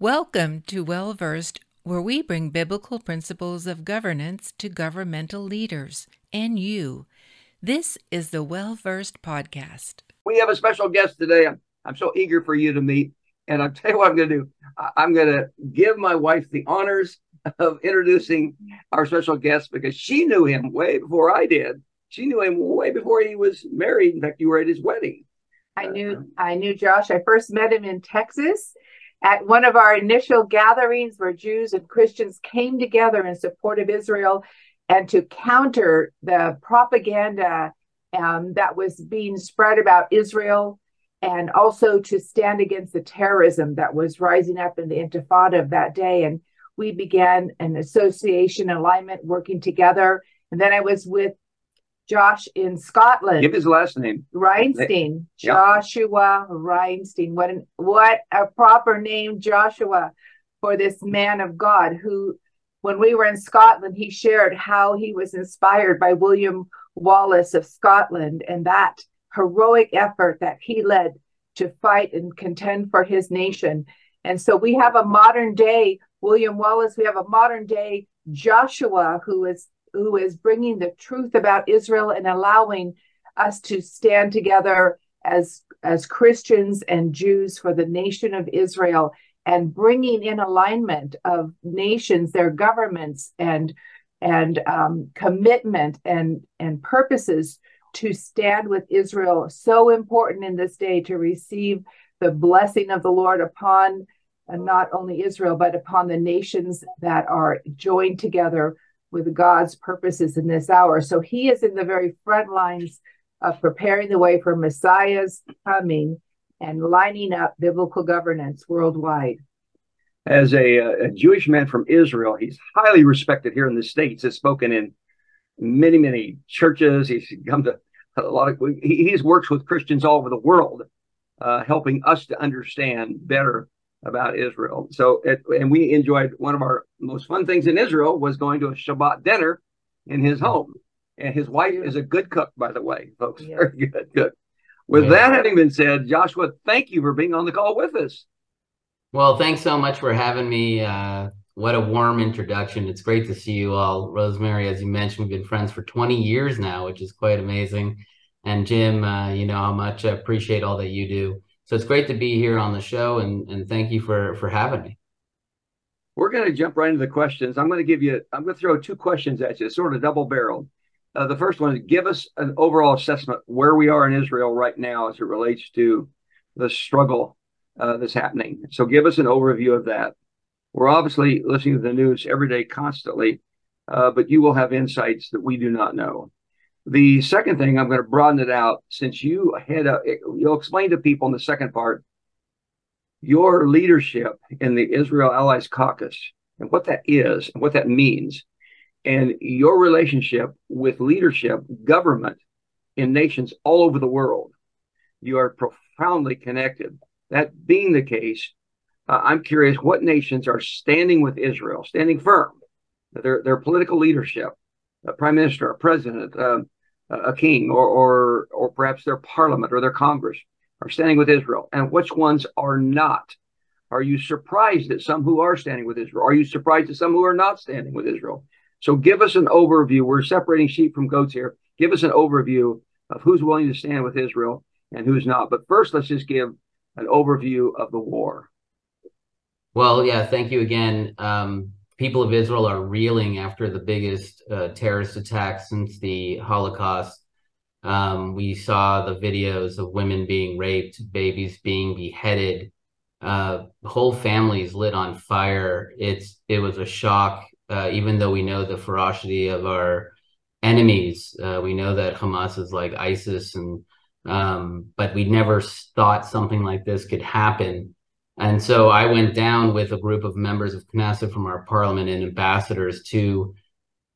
Welcome to Wellversed, where we bring biblical principles of governance to governmental leaders and you. This is the Wellversed podcast. We have a special guest today. I'm so eager for you to meet. And I'll tell you what I'm going to do. I'm going to give my wife the honors of introducing our special guest because she knew him way before I did. She knew him way before he was married. In fact, you were at his wedding. I knew Josh. I first met him in Texas at one of our initial gatherings where Jews and Christians came together in support of Israel and to counter the propaganda that was being spread about Israel, and also to stand against the terrorism that was rising up in the Intifada of that day. And we began an association alignment working together. And then I was with Josh in Scotland. Give his last name. Reinstein. Yep. Joshua Reinstein. What a proper name, Joshua, for this man of God who, when we were in Scotland, he shared how he was inspired by William Wallace of Scotland and that heroic effort that he led to fight and contend for his nation. And so we have a modern day William Wallace. We have a modern day Joshua who is bringing the truth about Israel and allowing us to stand together as Christians and Jews for the nation of Israel and bringing in alignment of nations, their governments, and commitment and purposes to stand with Israel. So important in this day to receive the blessing of the Lord upon not only Israel, but upon the nations that are joined together with God's purposes in this hour. So he is in the very front lines of preparing the way for Messiah's coming and lining up biblical governance worldwide. As a Jewish man from Israel, he's highly respected here in the States. Has spoken in many, many churches. He's come to a lot of, he's works with Christians all over the world, helping us to understand better about Israel. So we enjoyed, one of our most fun things in Israel was going to a Shabbat dinner in his home. And his wife is a good cook, by the way, folks. Yeah. Very good cook. With that having been said, Joshua, thank you for being on the call with us. Well, thanks so much for having me. What a warm introduction. It's great to see you all. Rosemary, as you mentioned, we've been friends for 20 years now, which is quite amazing. And Jim, you know how much I appreciate all that you do. So it's great to be here on the show, and thank you for having me. We're going to jump right into the questions. I'm going to throw two questions at you, sort of double-barreled. The first one is, give us an overall assessment where we are in Israel right now as it relates to the struggle that's happening. So give us an overview of that. We're obviously listening to the news every day constantly, but you will have insights that we do not know. The second thing, I'm going to broaden it out, since you'll explain to people in the second part your leadership in the Israel Allies Caucus and what that is and what that means, and your relationship with leadership, government in nations all over the world. You are profoundly connected. That being the case, I'm curious what nations are standing with Israel, standing firm, their political leadership. A prime minister, a president, a king, or perhaps their parliament or their Congress are standing with Israel, and which ones are not? Are you surprised at some who are standing with Israel? Are you surprised at some who are not standing with Israel? So give us an overview. We're separating sheep from goats here. Give us an overview of who's willing to stand with Israel and who's not. But first, let's just give an overview of the war. Well, yeah, thank you again. People of Israel are reeling after the biggest terrorist attack since the Holocaust. We saw the videos of women being raped, babies being beheaded, whole families lit on fire. It was a shock, even though we know the ferocity of our enemies. We know that Hamas is like ISIS, but we never thought something like this could happen. And so I went down with a group of members of Knesset from our parliament and ambassadors to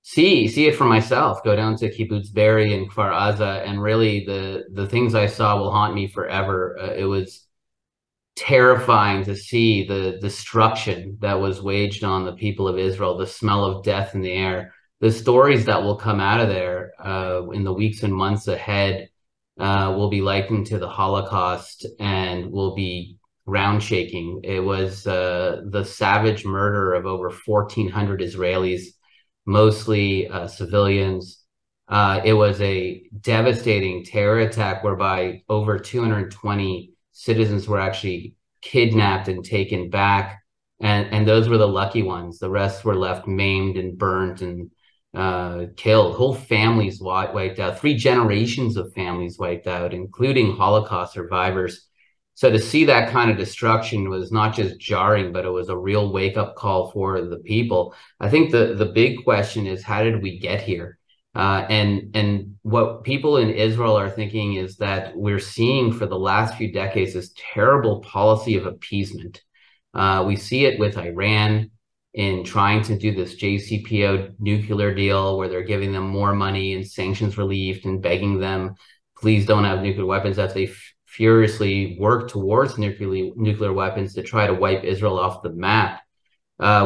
see it for myself, go down to Kibbutz Be'eri and Kfar Aza, and really the things I saw will haunt me forever. It was terrifying to see the destruction that was waged on the people of Israel, the smell of death in the air, the stories that will come out of there in the weeks and months ahead will be likened to the Holocaust and will be ground shaking. It was the savage murder of over 1,400 Israelis, mostly civilians. It was a devastating terror attack whereby over 220 citizens were actually kidnapped and taken back. And those were the lucky ones. The rest were left maimed and burnt and killed. Whole families wiped out, 3 generations of families wiped out, including Holocaust survivors. So to see that kind of destruction was not just jarring, but it was a real wake-up call for the people. I think the big question is, how did we get here? And what people in Israel are thinking is that we're seeing for the last few decades this terrible policy of appeasement. We see it with Iran in trying to do this JCPOA nuclear deal where they're giving them more money and sanctions relief and begging them, please don't have nuclear weapons, as they furiously work towards nuclear weapons to try to wipe Israel off the map.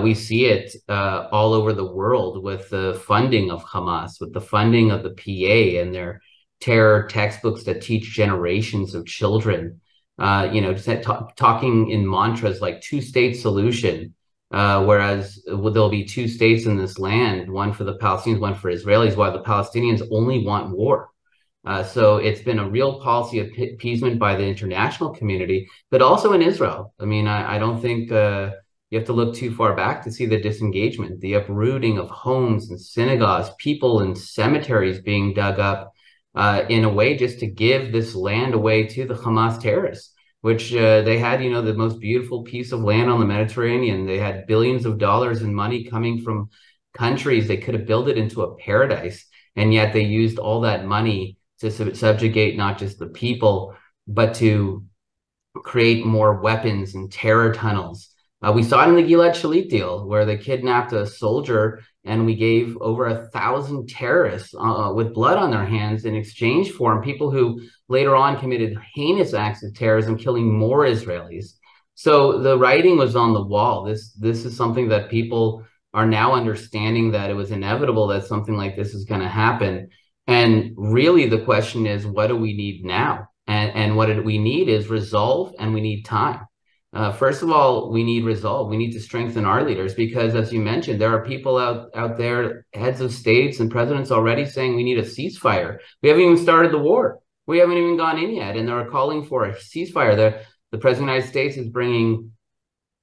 We see it all over the world with the funding of Hamas, with the funding of the PA and their terror textbooks that teach generations of children, talking in mantras like two-state solution, whereas there'll be 2 states in this land, one for the Palestinians, one for Israelis, while the Palestinians only want war. So it's been a real policy of appeasement by the international community, but also in Israel. I mean, I don't think... You have to look too far back to see the disengagement, the uprooting of homes and synagogues, people in cemeteries being dug up in a way just to give this land away to the Hamas terrorists, which they had, the most beautiful piece of land on the Mediterranean. They had billions of dollars in money coming from countries. They could have built it into a paradise. And yet they used all that money to subjugate not just the people, but to create more weapons and terror tunnels. We saw it in the Gilad Shalit deal, where they kidnapped a soldier, and we gave over 1,000 terrorists with blood on their hands in exchange for them, people who later on committed heinous acts of terrorism, killing more Israelis. So the writing was on the wall. This is something that people are now understanding, that it was inevitable that something like this is going to happen. And really the question is, what do we need now? And what we need is resolve, and we need time. First of all, we need resolve. We need to strengthen our leaders because, as you mentioned, there are people out there, heads of states and presidents already saying we need a ceasefire. We haven't even started the war. We haven't even gone in yet. And they're calling for a ceasefire. The President of the United States is bringing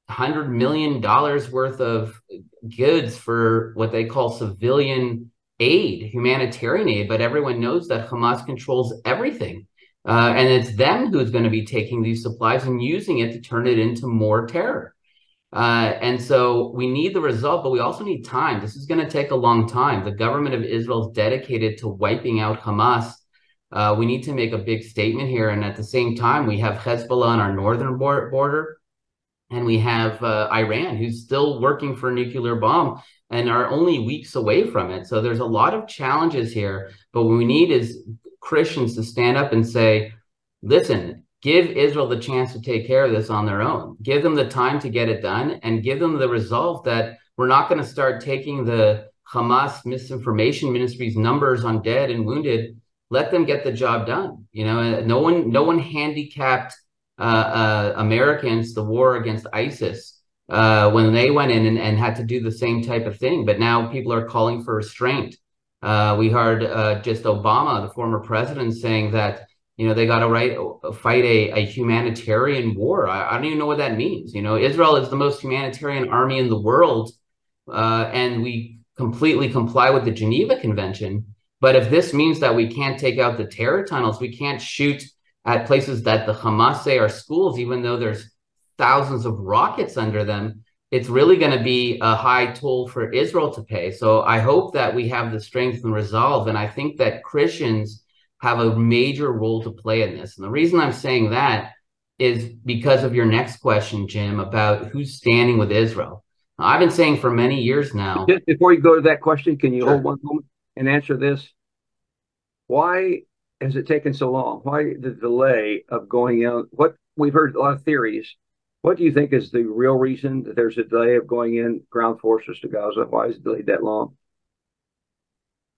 $100 million worth of goods for what they call civilian aid, humanitarian aid. But everyone knows that Hamas controls everything. And it's them who's going to be taking these supplies and using it to turn it into more terror. And so we need the result, but we also need time. This is going to take a long time. The government of Israel is dedicated to wiping out Hamas. We need to make a big statement here. And at the same time, we have Hezbollah on our northern border, and we have Iran, who's still working for a nuclear bomb and are only weeks away from it. So there's a lot of challenges here, but what we need is Christians to stand up and say, listen, give Israel the chance to take care of this on their own. Give them the time to get it done, and give them the resolve that we're not going to start taking the Hamas misinformation ministry's numbers on dead and wounded. Let them get the job done. No one handicapped Americans, the war against ISIS, when they went in and had to do the same type of thing. But now people are calling for restraint. We heard just Obama, the former president, saying that, they got to fight a humanitarian war. I don't even know what that means. Israel is the most humanitarian army in the world, and we completely comply with the Geneva Convention. But if this means that we can't take out the terror tunnels, we can't shoot at places that the Hamas say are schools, even though there's thousands of rockets under them, it's really going to be a high toll for Israel to pay. So I hope that we have the strength and resolve. And I think that Christians have a major role to play in this. And the reason I'm saying that is because of your next question, Jim, about who's standing with Israel. Now, I've been saying for many years now. Just before you go to that question, can you hold one moment and answer this? Why has it taken so long? Why the delay of going out? What we've heard a lot of theories. What do you think is the real reason that there's a delay of going in ground forces to Gaza? Why is it delayed that long?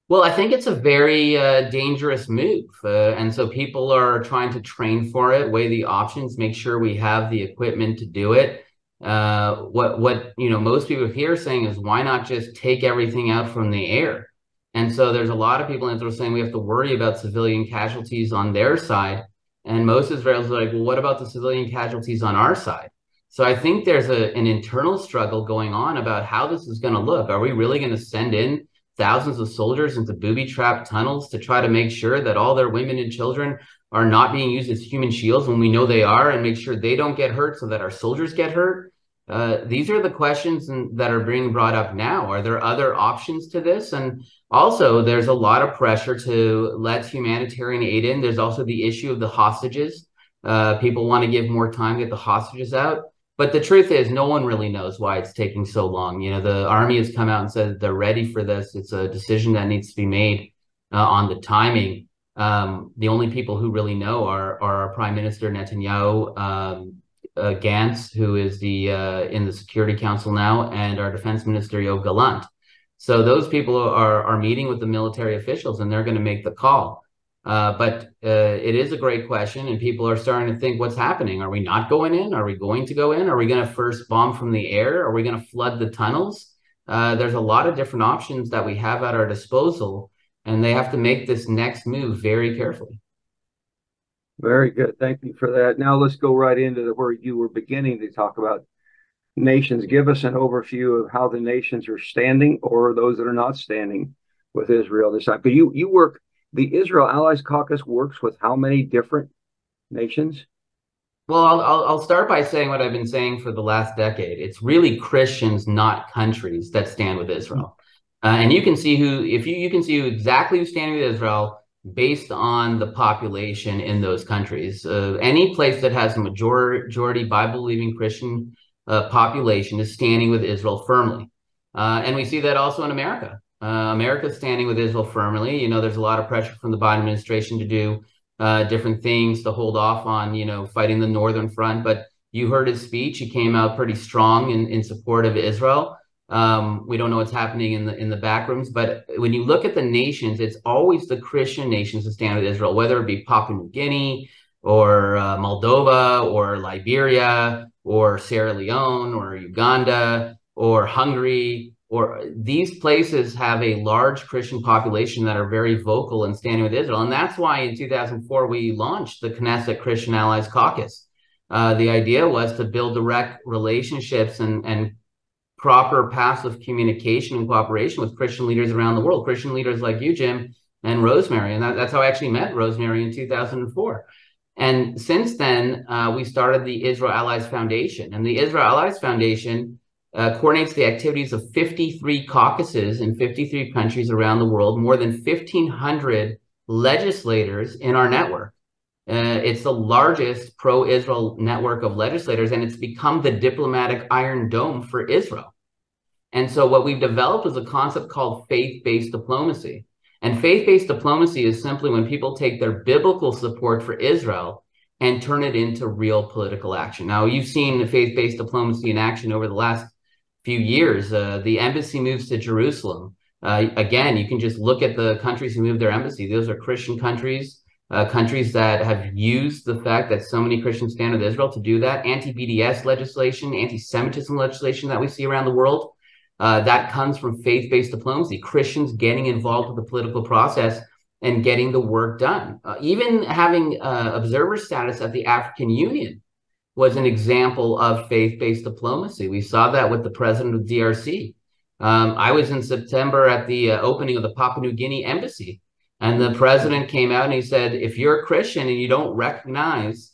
Well, I think it's a very dangerous move. And so people are trying to train for it, weigh the options, make sure we have the equipment to do it. What you know, most people here are saying is, why not just take everything out from the air? And so there's a lot of people in Israel saying we have to worry about civilian casualties on their side. And most Israelis are like, well, what about the civilian casualties on our side? So I think there's an internal struggle going on about how this is going to look. Are we really going to send in thousands of soldiers into booby-trapped tunnels to try to make sure that all their women and children are not being used as human shields when we know they are, and make sure they don't get hurt so that our soldiers get hurt? These are the questions that are being brought up now. Are there other options to this? And also, there's a lot of pressure to let humanitarian aid in. There's also the issue of the hostages. People want to give more time to get the hostages out. But the truth is, no one really knows why it's taking so long. You know, the army has come out and said they're ready for this. It's a decision that needs to be made on the timing. The only people who really know are our Prime Minister Netanyahu, Gantz, who is in the Security Council now, and our Defense Minister Joe Gallant. So those people are meeting with the military officials, and they're going to make the call. But it is a great question, and people are starting to think, what's happening? Are we not going in? Are we going to go in? Are we going to first bomb from the air? Are we going to flood the tunnels? There's a lot of different options that we have at our disposal, and they have to make this next move very carefully. Very good. Thank you for that. Now let's go right into where you were beginning to talk about nations. Give us an overview of how the nations are standing, or those that are not standing with Israel this time. But you work... The Israel Allies Caucus works with how many different nations? Well, I'll start by saying what I've been saying for the last decade. It's really Christians, not countries, that stand with Israel. And you can see who's standing with Israel based on the population in those countries. Any place that has a majority Bible-believing Christian population is standing with Israel firmly. And we see that also in America. America's standing with Israel firmly. You know, there's a lot of pressure from the Biden administration to do different things, to hold off on, you know, fighting the Northern Front. But you heard his speech. He came out pretty strong in support of Israel. We don't know what's happening in the back rooms. But when you look at the nations, it's always the Christian nations that stand with Israel, whether it be Papua New Guinea or Moldova or Liberia or Sierra Leone or Uganda or Hungary. Or these places have a large Christian population that are very vocal and standing with Israel. And that's why in 2004, we launched the Knesset Christian Allies Caucus. The idea was to build direct relationships and proper passive communication and cooperation with Christian leaders around the world, Christian leaders like you, Jim, and Rosemary. And that's how I actually met Rosemary in 2004. And since then, we started the Israel Allies Foundation. And the Israel Allies Foundation coordinates the activities of 53 caucuses in 53 countries around the world, more than 1,500 legislators in our network. It's the largest pro-Israel network of legislators, and it's become the diplomatic Iron Dome for Israel. And so what we've developed is a concept called faith-based diplomacy. And faith-based diplomacy is simply when people take their biblical support for Israel and turn it into real political action. Now, you've seen the faith-based diplomacy in action over the last few years. The embassy moves to Jerusalem. Again, you can just look at the countries who moved their embassy. Those are Christian countries, countries that have used the fact that so many Christians stand with Israel to do that. Anti-BDS legislation, anti-Semitism legislation that we see around the world, that comes from faith-based diplomacy, Christians getting involved with the political process and getting the work done. Even having observer status at the African Union was an example of faith-based diplomacy. We saw that with the president of DRC. I was in September at the opening of the Papua New Guinea embassy, and the president came out and he said, if you're a Christian and you don't recognize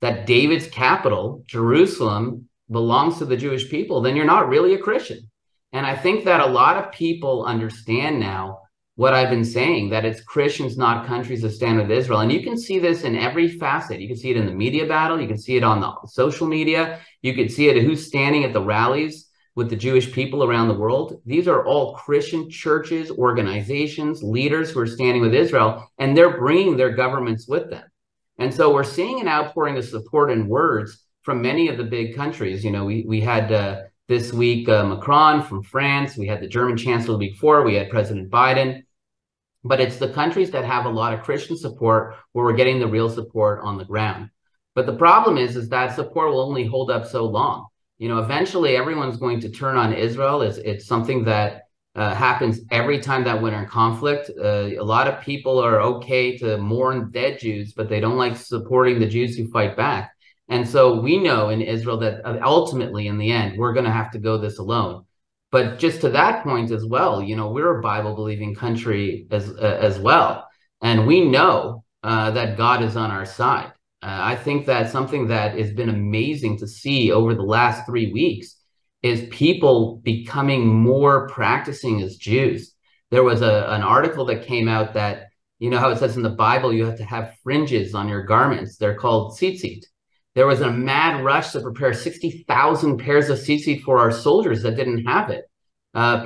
that David's capital, Jerusalem, belongs to the Jewish people, then you're not really a Christian. And I think that a lot of people understand now what I've been saying, that it's Christians, not countries, that stand with Israel. And you can see this in every facet. You can see it in the media battle. You can see it on the social media. You can see it who's standing at the rallies with the Jewish people around the world. These are all Christian churches, organizations, leaders who are standing with Israel, and they're bringing their governments with them. And so we're seeing an outpouring of support in words from many of the big countries. You know, we had this week, Macron from France. We had the German chancellor the week before. We had President Biden. But it's the countries that have a lot of Christian support where we're getting the real support on the ground. But the problem is that support will only hold up so long. You know, eventually everyone's going to turn on Israel. It's something that happens every time that we're in conflict. A lot of people are okay to mourn dead Jews, but they don't like supporting the Jews who fight back. And so we know in Israel that ultimately, in the end, we're going to have to go this alone. But just to that point as well, you know, we're a Bible-believing country as well. And we know that God is on our side. I think that something that has been amazing to see over the last 3 weeks is people becoming more practicing as Jews. There was an article that came out that, you know how it says in the Bible, you have to have fringes on your garments. They're called tzitzit. There was a mad rush to prepare 60,000 pairs of tzitzit for our soldiers that didn't have it.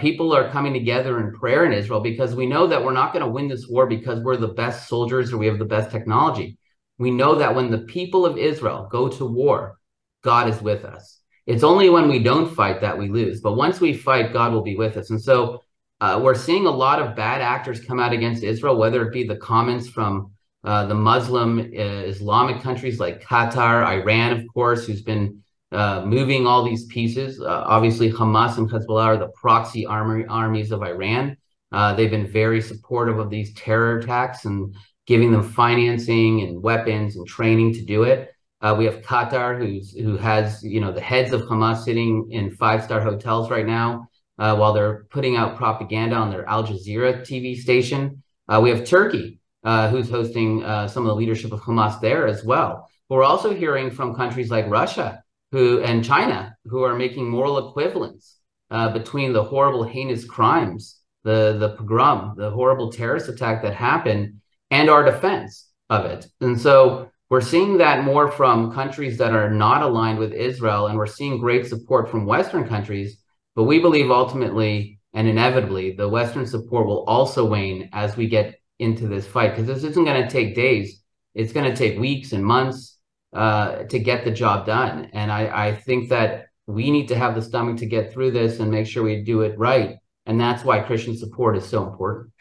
People are coming together in prayer in Israel because we know that we're not going to win this war because we're the best soldiers or we have the best technology. We know that when the people of Israel go to war, God is with us. It's only when we don't fight that we lose. But once we fight, God will be with us. And so we're seeing a lot of bad actors come out against Israel, whether it be the comments from the Muslim Islamic countries like Qatar, Iran, of course, who's been moving all these pieces. Obviously, Hamas and Hezbollah are the proxy armies of Iran. They've been very supportive of these terror attacks and giving them financing and weapons and training to do it. We have Qatar, who has the heads of Hamas sitting in five-star hotels right now while they're putting out propaganda on their Al Jazeera TV station. We have Turkey, who's hosting some of the leadership of Hamas there as well. But we're also hearing from countries like Russia and China, who are making moral equivalence between the horrible, heinous crimes, the pogrom, the horrible terrorist attack that happened, and our defense of it. And so we're seeing that more from countries that are not aligned with Israel, and we're seeing great support from Western countries. But we believe ultimately and inevitably the Western support will also wane as we get into this fight, because this isn't going to take days. It's going to take weeks and months to get the job done. And I think that we need to have the stomach to get through this and make sure we do it right. And that's why Christian support is so important.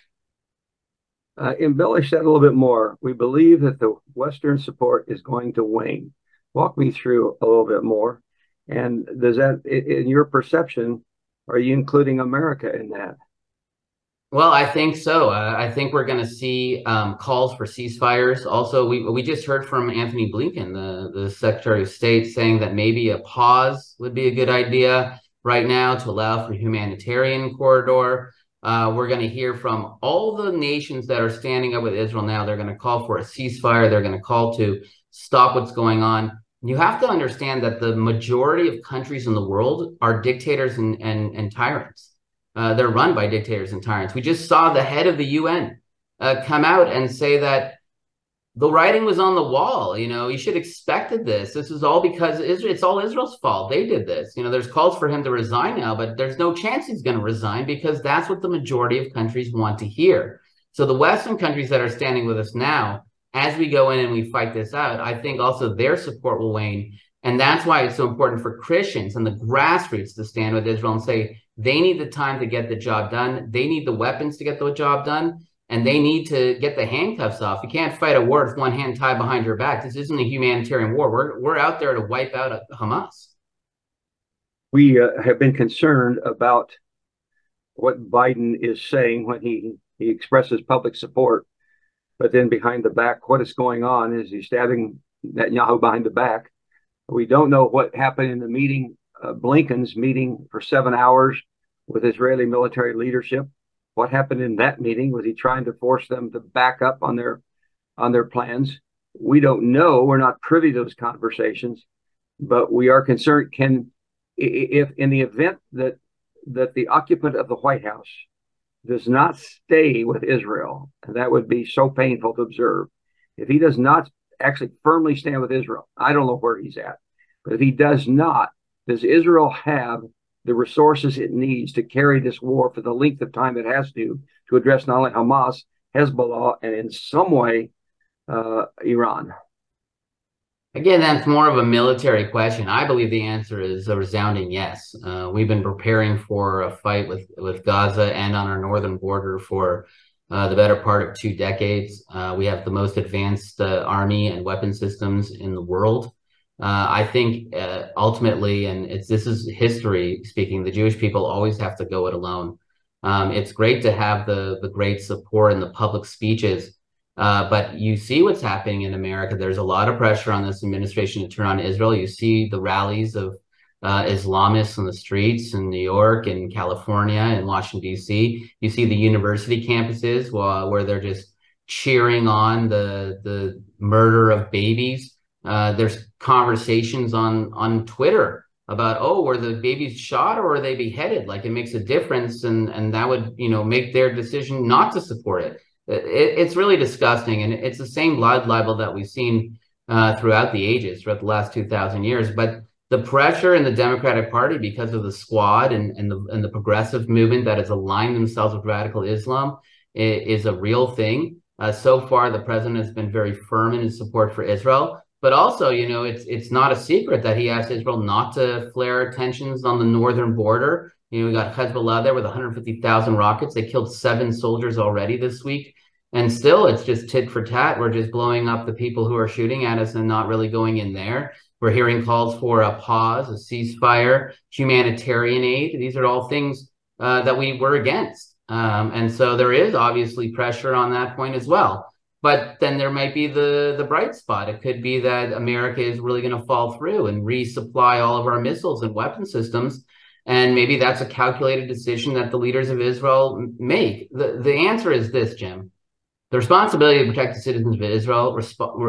Embellish that a little bit more. We believe that the Western support is going to wane. Walk me through a little bit more. And does that, in your perception, are you including America in that? Well, I think so. I think we're going to see calls for ceasefires. Also, we just heard from Anthony Blinken, the Secretary of State, saying that maybe a pause would be a good idea right now to allow for humanitarian corridor. We're going to hear from all the nations that are standing up with Israel now. They're going to call for a ceasefire. They're going to call to stop what's going on. You have to understand that the majority of countries in the world are dictators and tyrants. They're run by dictators and tyrants. We just saw the head of the UN come out and say that the writing was on the wall. You know, you should have expected this. This is all because it's all Israel's fault. They did this. You know, there's calls for him to resign now, but there's no chance he's going to resign because that's what the majority of countries want to hear. So the Western countries that are standing with us now, as we go in and we fight this out, I think also their support will wane. And that's why it's so important for Christians and the grassroots to stand with Israel and say, they need the time to get the job done. They need the weapons to get the job done. And they need to get the handcuffs off. You can't fight a war with one hand tied behind your back. This isn't a humanitarian war. We're out there to wipe out Hamas. We have been concerned about what Biden is saying when he expresses public support. But then behind the back, what is going on is he's stabbing Netanyahu behind the back. We don't know what happened in the meeting. Blinken's meeting for 7 hours with Israeli military leadership. What happened in that meeting? Was he trying to force them to back up on their plans? We don't know. We're not privy to those conversations, but we are concerned. If in the event that the occupant of the White House does not stay with Israel, and that would be so painful to observe, if he does not actually firmly stand with Israel, I don't know where he's at, but if he does not, does Israel have the resources it needs to carry this war for the length of time it has to address not only Hamas, Hezbollah, and in some way, Iran? Again, that's more of a military question. I believe the answer is a resounding yes. We've been preparing for a fight with Gaza and on our northern border for the better part of 2 decades. We have the most advanced army and weapon systems in the world. I think ultimately, and this is history speaking, the Jewish people always have to go it alone. It's great to have the great support and the public speeches, but you see what's happening in America. There's a lot of pressure on this administration to turn on Israel. You see the rallies of Islamists on the streets in New York and California and Washington, D.C. You see the university campuses where they're just cheering on the murder of babies. There's conversations on Twitter about, oh, were the babies shot or were they beheaded? Like, it makes a difference, and that would, you know, make their decision not to support it. It's really disgusting, and it's the same libel that we've seen throughout the ages, throughout the last 2,000 years. But the pressure in the Democratic Party, because of the Squad and the progressive movement that has aligned themselves with radical Islam, is a real thing. So far, the president has been very firm in his support for Israel. But also, you know, it's not a secret that he asked Israel not to flare tensions on the northern border. You know, we got Hezbollah there with 150,000 rockets. They killed 7 soldiers already this week. And still, it's just tit for tat. We're just blowing up the people who are shooting at us and not really going in there. We're hearing calls for a pause, a ceasefire, humanitarian aid. These are all things that we were against. And so there is obviously pressure on that point as well. But then there might be the bright spot. It could be that America is really going to fall through and resupply all of our missiles and weapon systems. And maybe that's a calculated decision that the leaders of Israel make. The answer is this, Jim. The responsibility to protect the citizens of Israel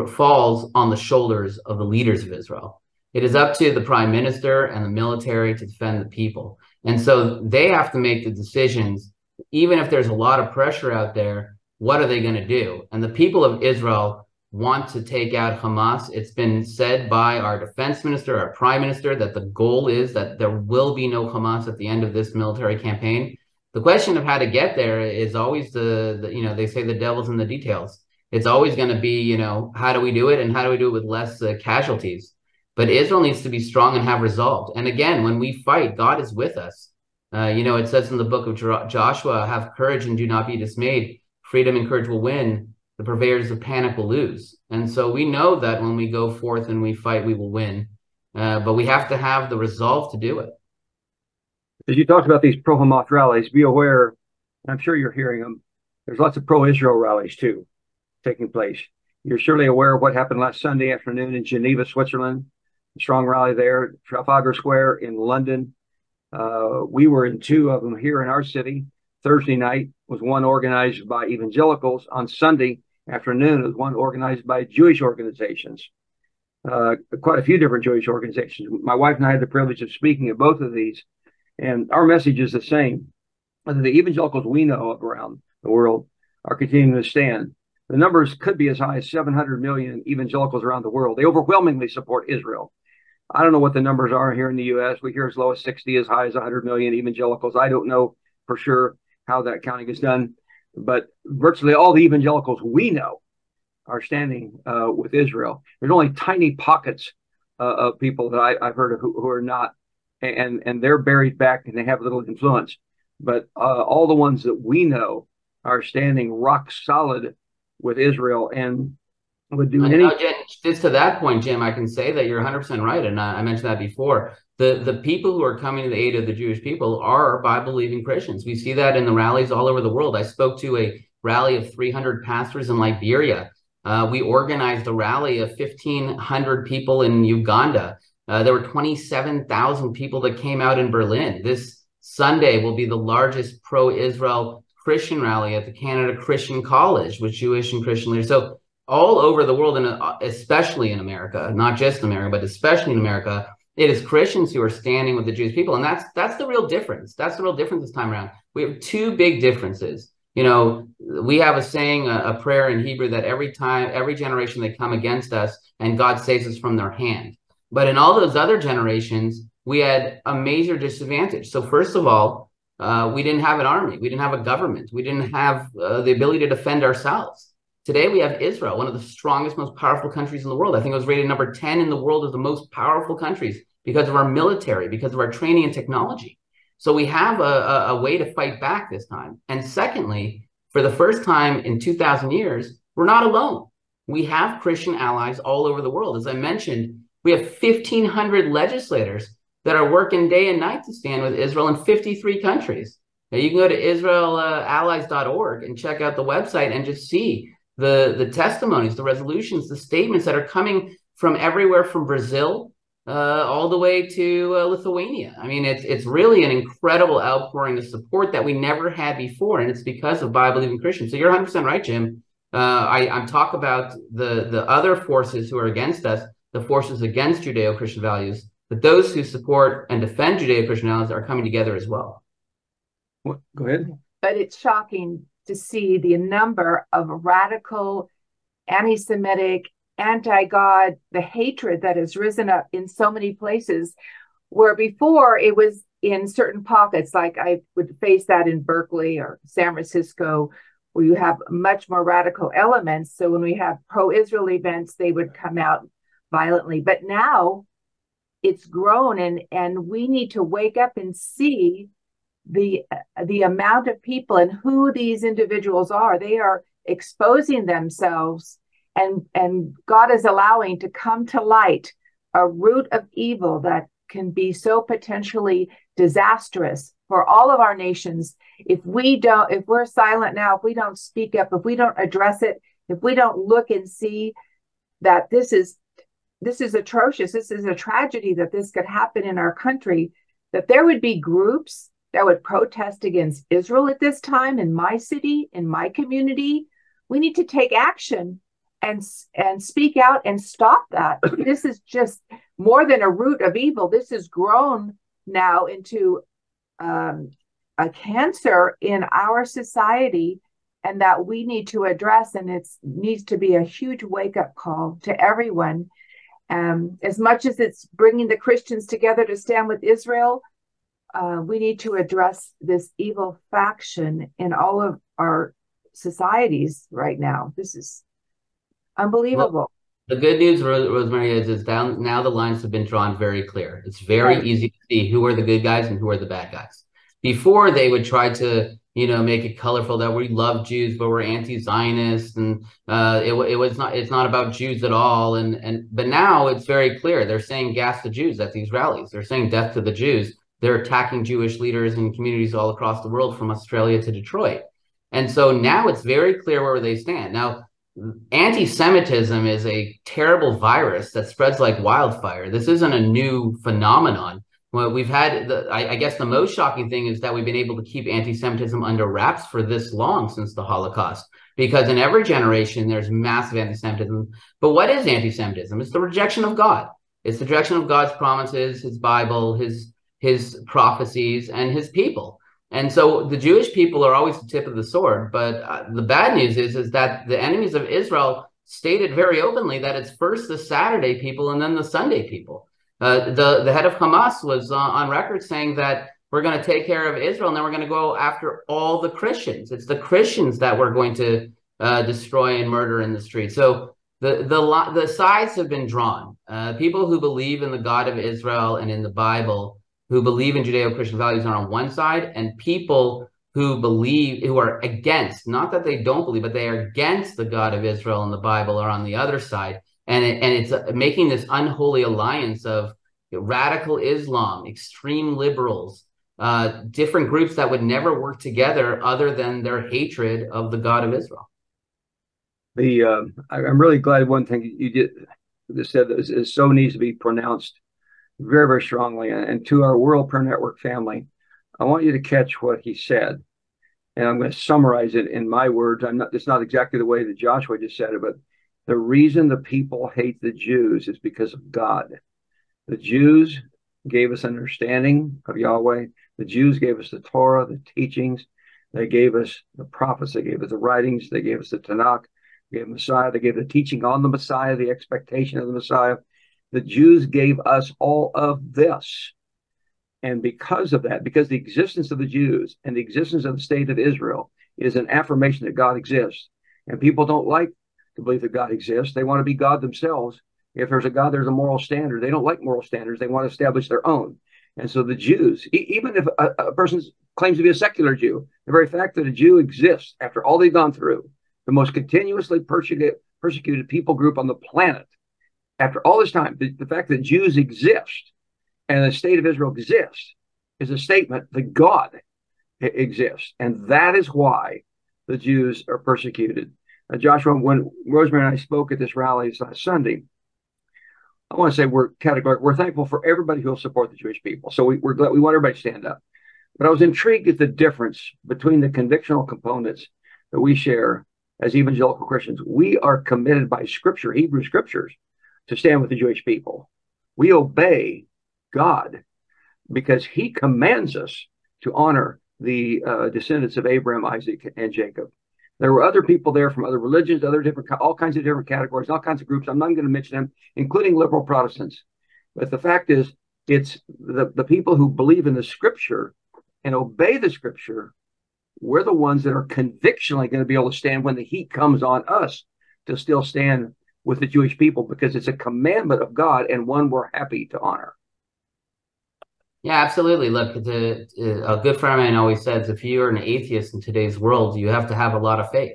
falls on the shoulders of the leaders of Israel. It is up to the prime minister and the military to defend the people. And so they have to make the decisions, even if there's a lot of pressure out there. What are they going to do? And the people of Israel want to take out Hamas. It's been said by our defense minister, our prime minister, that the goal is that there will be no Hamas at the end of this military campaign. The question of how to get there is always you know, they say the devil's in the details. It's always going to be, you know, how do we do it, and how do we do it with less casualties? But Israel needs to be strong and have resolve. And again, when we fight, God is with us. You know, it says in the book of Joshua, have courage and do not be dismayed. Freedom and courage will win. The purveyors of panic will lose. And so we know that when we go forth and we fight, we will win. But we have to have the resolve to do it. As you talked about these pro-Hamas rallies, be aware, and I'm sure you're hearing them, there's lots of pro-Israel rallies, too, taking place. You're surely aware of what happened last Sunday afternoon in Geneva, Switzerland. A strong rally there, Trafalgar Square in London. We were in 2 of them here in our city. Thursday night was one organized by evangelicals. On Sunday afternoon, it was one organized by Jewish organizations, quite a few different Jewish organizations. My wife and I had the privilege of speaking at both of these, and our message is the same. The evangelicals we know of around the world are continuing to stand. The numbers could be as high as 700 million evangelicals around the world. They overwhelmingly support Israel. I don't know what the numbers are here in the U.S. We hear as low as 60, as high as 100 million evangelicals. I don't know for sure how that counting is done, but virtually all the evangelicals we know are standing with Israel. There's only tiny pockets of people that I've heard of who are not, and they're buried back and they have little influence. But all the ones that we know are standing rock solid with Israel and would do anything. Just to that point, Jim, I can say that you're 100% right, and I mentioned that before. The people who are coming to the aid of the Jewish people are Bible-believing Christians. We see that in the rallies all over the world. I spoke to a rally of 300 pastors in Liberia. We organized a rally of 1,500 people in Uganda. There were 27,000 people that came out in Berlin. This Sunday will be the largest pro-Israel Christian rally at the Canada Christian College with Jewish and Christian leaders. So all over the world, and especially in America, not just America, but especially in America, it is Christians who are standing with the Jewish people, and that's the real difference. That's the real difference this time around. We have 2 big differences. You know, we have a saying, a prayer in Hebrew, that every generation they come against us, and God saves us from their hand. But in all those other generations, we had a major disadvantage. So first of all, we didn't have an army. We didn't have a government. We didn't have the ability to defend ourselves. Today, we have Israel, one of the strongest, most powerful countries in the world. I think it was rated number 10 in the world of the most powerful countries because of our military, because of our training and technology. So we have a way to fight back this time. And secondly, For the first time in 2,000 years, we're not alone. We have Christian allies all over the world. As I mentioned, we have 1,500 legislators that are working day and night to stand with Israel in 53 countries. Now, you can go to IsraelAllies.org and check out the website and just see the testimonies, the resolutions, the statements that are coming from everywhere, from Brazil all the way to Lithuania. I mean, it's really an incredible outpouring of support that we never had before, and it's because of Bible-believing Christians. So you're 100% right, Jim. I talk about the other forces who are against us, the forces against Judeo-Christian values, but those who support and defend Judeo-Christian values are coming together as well. Go ahead. But it's shocking to see the number of radical, anti-Semitic, anti-God, the hatred that has risen up in so many places, where before it was in certain pockets. Like I would face that in Berkeley or San Francisco, where you have much more radical elements. So when we have pro-Israel events, they would come out violently. But now it's grown, and we need to wake up and see the amount of people and who these individuals are. They are exposing themselves, and God is allowing to come to light a root of evil that can be so potentially disastrous for all of our nations. If we're silent now, if we don't speak up, if we don't address it, if we don't look and see that this is atrocious, this is a tragedy that this could happen in our country, that there would be groups that would protest against Israel at this time in my city, in my community. We need to take action and speak out and stop that. This is just more than a root of evil. This has grown now into a cancer in our society, and that we need to address, and it needs to be a huge wake-up call to everyone. As much as it's bringing the Christians together to stand with Israel, we need to address this evil faction in all of our societies right now. This is unbelievable. Well, the good news, Rosemary, is down now. The lines have been drawn very clear. It's very easy to see who are the good guys and who are the bad guys. Before, they would try to, make it colorful that we love Jews, but we're anti-Zionist, and it's not about Jews at all. But now it's very clear. They're saying gas the Jews at these rallies. They're saying death to the Jews. They're attacking Jewish leaders and communities all across the world, from Australia to Detroit. And so now it's very clear where they stand. Now, anti-Semitism is a terrible virus that spreads like wildfire. This isn't a new phenomenon. What we've had, I guess the most shocking thing is that we've been able to keep anti-Semitism under wraps for this long since the Holocaust, because in every generation there's massive anti-Semitism. But what is anti-Semitism? It's the rejection of God. It's the rejection of God's promises, his Bible, his prophecies, and his people. And so the Jewish people are always the tip of the sword. But the bad news is that the enemies of Israel stated very openly that it's first the Saturday people and then the Sunday people. The head of Hamas was on record saying that we're going to take care of Israel and then we're going to go after all the Christians. It's the Christians that we're going to destroy and murder in the street. So the sides have been drawn. People who believe in the God of Israel and in the Bible, who believe in Judeo-Christian values, are on one side, and people who are against, not that they don't believe, but they are against the God of Israel and the Bible, are on the other side. And it's making this unholy alliance of radical Islam, extreme liberals, different groups that would never work together other than their hatred of the God of Israel. I'm really glad one thing you just said is so needs to be pronounced very, very strongly. And to our World Prayer Network family, I want you to catch what he said. And I'm going to summarize it in my words. It's not exactly the way that Joshua just said it, but the reason the people hate the Jews is because of God. The Jews gave us understanding of Yahweh. The Jews gave us the Torah, the teachings. They gave us the prophets. They gave us the writings. They gave us the Tanakh. They gave Messiah. They gave the teaching on the Messiah, the expectation of the Messiah. The Jews gave us all of this. And because of that, because the existence of the Jews and the existence of the state of Israel is an affirmation that God exists, and people don't like to believe that God exists. They want to be God themselves. If there's a God, there's a moral standard. They don't like moral standards. They want to establish their own. And so the Jews, even if a person claims to be a secular Jew, The very fact that a Jew exists after all they've gone through, the most continuously persecuted people group on the planet, after all this time, the fact that Jews exist and the state of Israel exists is a statement that God exists. And that is why the Jews are persecuted. Joshua, when Rosemary and I spoke at this rally this last Sunday, I want to say we're categorical. We're thankful for everybody who will support the Jewish people. So we're glad, we want everybody to stand up. But I was intrigued at the difference between the convictional components that we share as evangelical Christians. We are committed by Scripture, Hebrew Scriptures, to stand with the Jewish people. We obey God because He commands us to honor the descendants of Abraham, Isaac, and Jacob. There were other people there from other religions, other different, all kinds of different categories, all kinds of groups. I'm not going to mention them, including liberal Protestants. But the fact is, it's the people who believe in the Scripture and obey the Scripture, we're the ones that are convictionally going to be able to stand when the heat comes on us to still stand with the Jewish people, because it's a commandment of God and one we're happy to honor. Yeah, absolutely. Look, a good friend of mine always says, if you are an atheist in today's world, you have to have a lot of faith,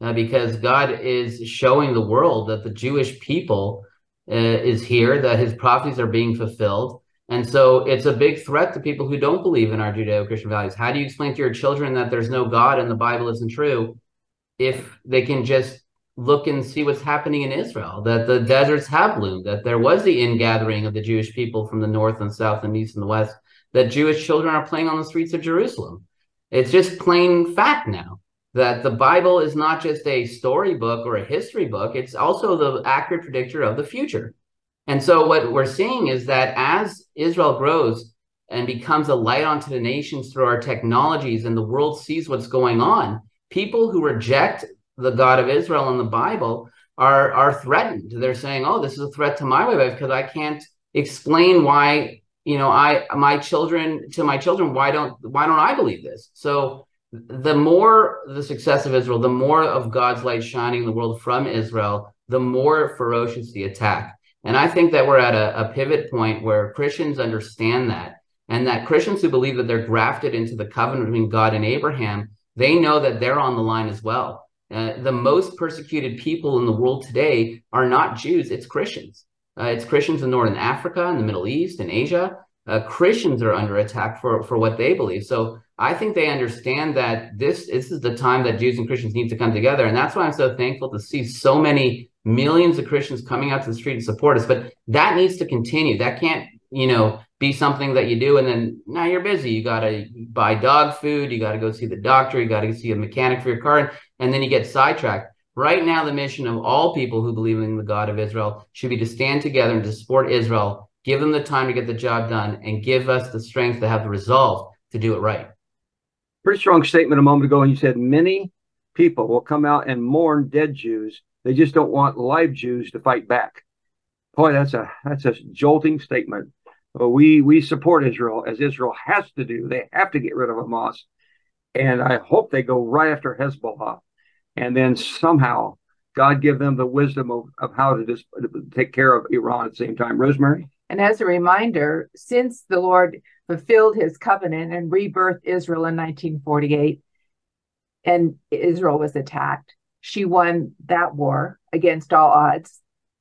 because God is showing the world that the Jewish people is here, that His prophecies are being fulfilled. And so it's a big threat to people who don't believe in our Judeo-Christian values. How do you explain to your children that there's no God and the Bible isn't true if they can just look and see what's happening in Israel, that the deserts have bloomed, that there was the ingathering of the Jewish people from the north and south and east and the west, that Jewish children are playing on the streets of Jerusalem? It's just plain fact now that the Bible is not just a storybook or a history book. It's also the accurate predictor of the future. And so what we're seeing is that as Israel grows and becomes a light onto the nations through our technologies and the world sees what's going on, people who reject the God of Israel and the Bible are threatened. They're saying, oh, this is a threat to my way of life because I can't explain why, why don't I believe this? So the more the success of Israel, the more of God's light shining in the world from Israel, the more ferocious the attack. And I think that we're at a pivot point where Christians understand that, and that Christians who believe that they're grafted into the covenant between God and Abraham, they know that they're on the line as well. The most persecuted people in the world today are not Jews, it's Christians. It's Christians in Northern Africa, in the Middle East, in Asia. Christians are under attack for what they believe. So I think they understand that this is the time that Jews and Christians need to come together. And that's why I'm so thankful to see so many millions of Christians coming out to the street to support us. But that needs to continue. That can't, be something that you do and then now you're busy. You got to buy dog food. You got to go see the doctor. You got to see a mechanic for your car. And then you get sidetracked. Right now, the mission of all people who believe in the God of Israel should be to stand together and to support Israel, give them the time to get the job done, and give us the strength to have the resolve to do it right. Pretty strong statement a moment ago when you said many people will come out and mourn dead Jews. They just don't want live Jews to fight back. Boy, that's a jolting statement. We support Israel, as Israel has to do. They have to get rid of Hamas. And I hope they go right after Hezbollah. And then somehow God give them the wisdom of how to just take care of Iran at the same time. Rosemary? And as a reminder, since the Lord fulfilled His covenant and rebirthed Israel in 1948, and Israel was attacked, she won that war against all odds.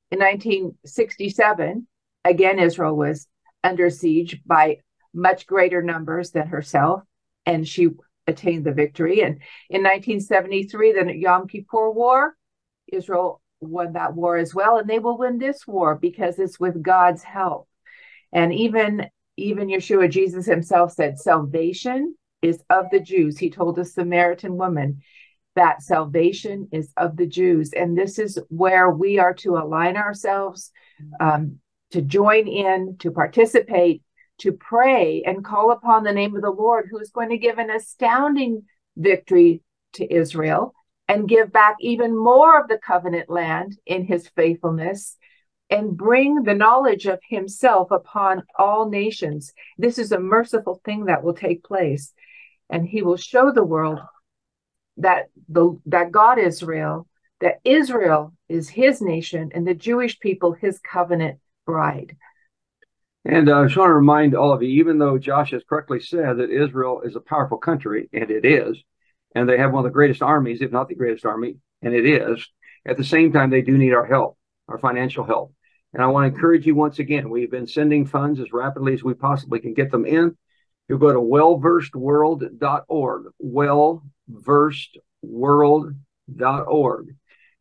In 1967, again, Israel was under siege by much greater numbers than herself, and she attained the victory. And in 1973, the Yom Kippur War, Israel won that war as well, and they will win this war because it's with God's help. And even Yeshua, Jesus himself, said salvation is of the Jews. He told a Samaritan woman that salvation is of the Jews. And this is where we are to align ourselves, to join in, to participate, to pray and call upon the name of the Lord, who is going to give an astounding victory to Israel and give back even more of the covenant land in His faithfulness and bring the knowledge of Himself upon all nations. This is a merciful thing that will take place. And He will show the world that God is real, that Israel is His nation and the Jewish people His covenant bride. And I just want to remind all of you, even though Josh has correctly said that Israel is a powerful country, and it is, and they have one of the greatest armies, if not the greatest army, and it is, at the same time, they do need our help, our financial help. And I want to encourage you once again, we've been sending funds as rapidly as we possibly can get them in. You'll go to wellversedworld.org, wellversedworld.org.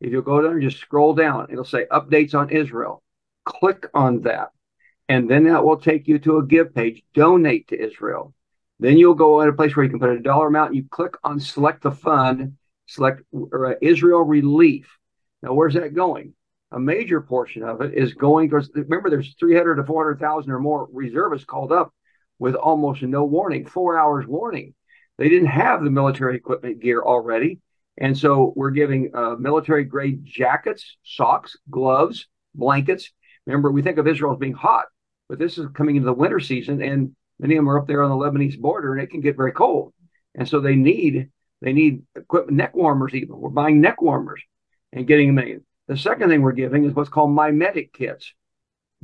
If you'll go down and just scroll down, it'll say updates on Israel. Click on that. And then that will take you to a give page, donate to Israel. Then you'll go at a place where you can put a dollar amount. You click on select the fund, select Israel Relief. Now, where's that going? A major portion of it is going, because remember, there's 300,000 to 400,000 or more reservists called up with almost no warning, 4 hours warning. They didn't have the military equipment gear already. And so we're giving military grade jackets, socks, gloves, blankets. Remember, we think of Israel as being hot, but this is coming into the winter season, and many of them are up there on the Lebanese border, and it can get very cold. And so they need equipment, neck warmers even. We're buying neck warmers and getting them in. The second thing we're giving is what's called MyMedic kits.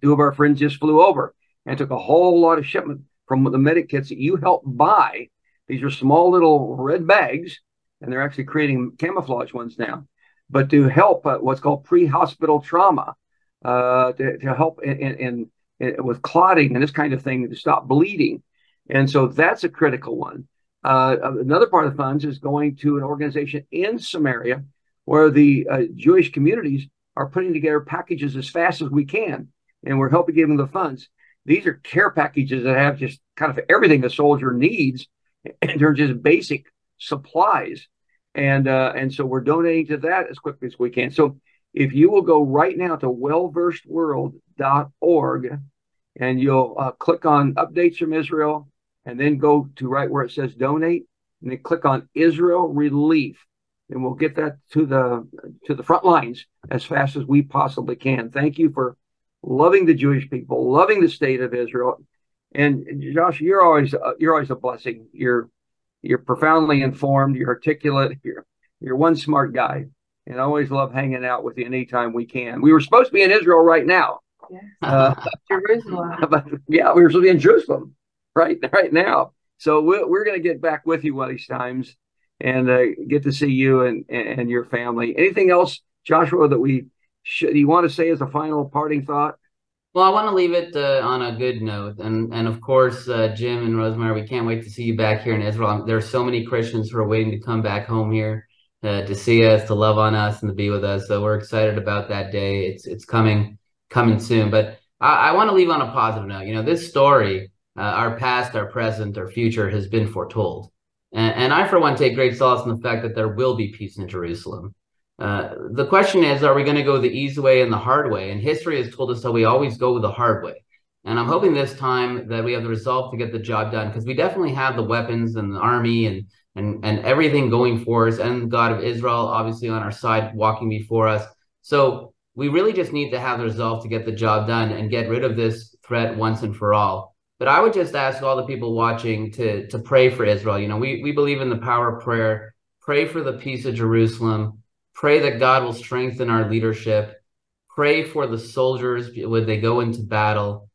Two of our friends just flew over and took a whole lot of shipment from the medic kits that you helped buy. These are small little red bags, and they're actually creating camouflage ones now, but to help what's called pre-hospital trauma, to help in with clotting and this kind of thing to stop bleeding. And so that's a critical one. Another part of the funds is going to an organization in Samaria where the Jewish communities are putting together packages as fast as we can, and we're helping give them the funds. These are care packages that have just kind of everything a soldier needs, and they're just basic supplies. And so we're donating to that as quickly as we can. So if you will go right now to wellversedworld.org, and you'll click on updates from Israel, and then go to right where it says donate, and then click on Israel Relief, and we'll get that to the front lines as fast as we possibly can. Thank you for loving the Jewish people, loving the state of Israel. And Josh, you're always a blessing. You're profoundly informed. You're articulate. You're one smart guy, and I always love hanging out with you anytime we can. We were supposed to be in Israel right now. Yes. Jerusalem. But yeah, we were supposed to be in Jerusalem right now. So we're going to get back with you one of these times and get to see you and your family. Anything else, Joshua, that you want to say as a final parting thought? Well, I want to leave it on a good note. And of course, Jim and Rosemary, we can't wait to see you back here in Israel. There are so many Christians who are waiting to come back home here to see us, to love on us, and to be with us. So we're excited about that day. It's coming soon. But I want to leave on a positive note. You know, this story, our past, our present, our future, has been foretold. And I, for one, take great solace in the fact that there will be peace in Jerusalem. The question is, are we going to go the easy way and the hard way? And history has told us that we always go the hard way. And I'm hoping this time that we have the resolve to get the job done, because we definitely have the weapons and the army and everything going for us, and God of Israel, obviously, on our side, walking before us. So we really just need to have the resolve to get the job done and get rid of this threat once and for all. But I would just ask all the people watching to pray for Israel. You know, we believe in the power of prayer. Pray for the peace of Jerusalem. Pray that God will strengthen our leadership. Pray for the soldiers when they go into battle.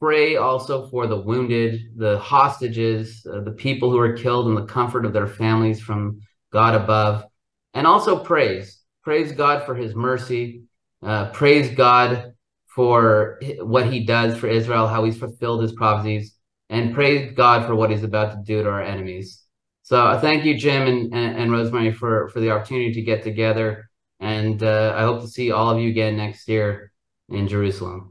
Pray also for the wounded, the hostages, the people who are killed, and the comfort of their families from God above. And also praise. Praise God for his mercy. Praise God for what he does for Israel, how he's fulfilled his prophecies. And praise God for what he's about to do to our enemies. So thank you, Jim and Rosemary, for the opportunity to get together. And I hope to see all of you again next year in Jerusalem.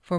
For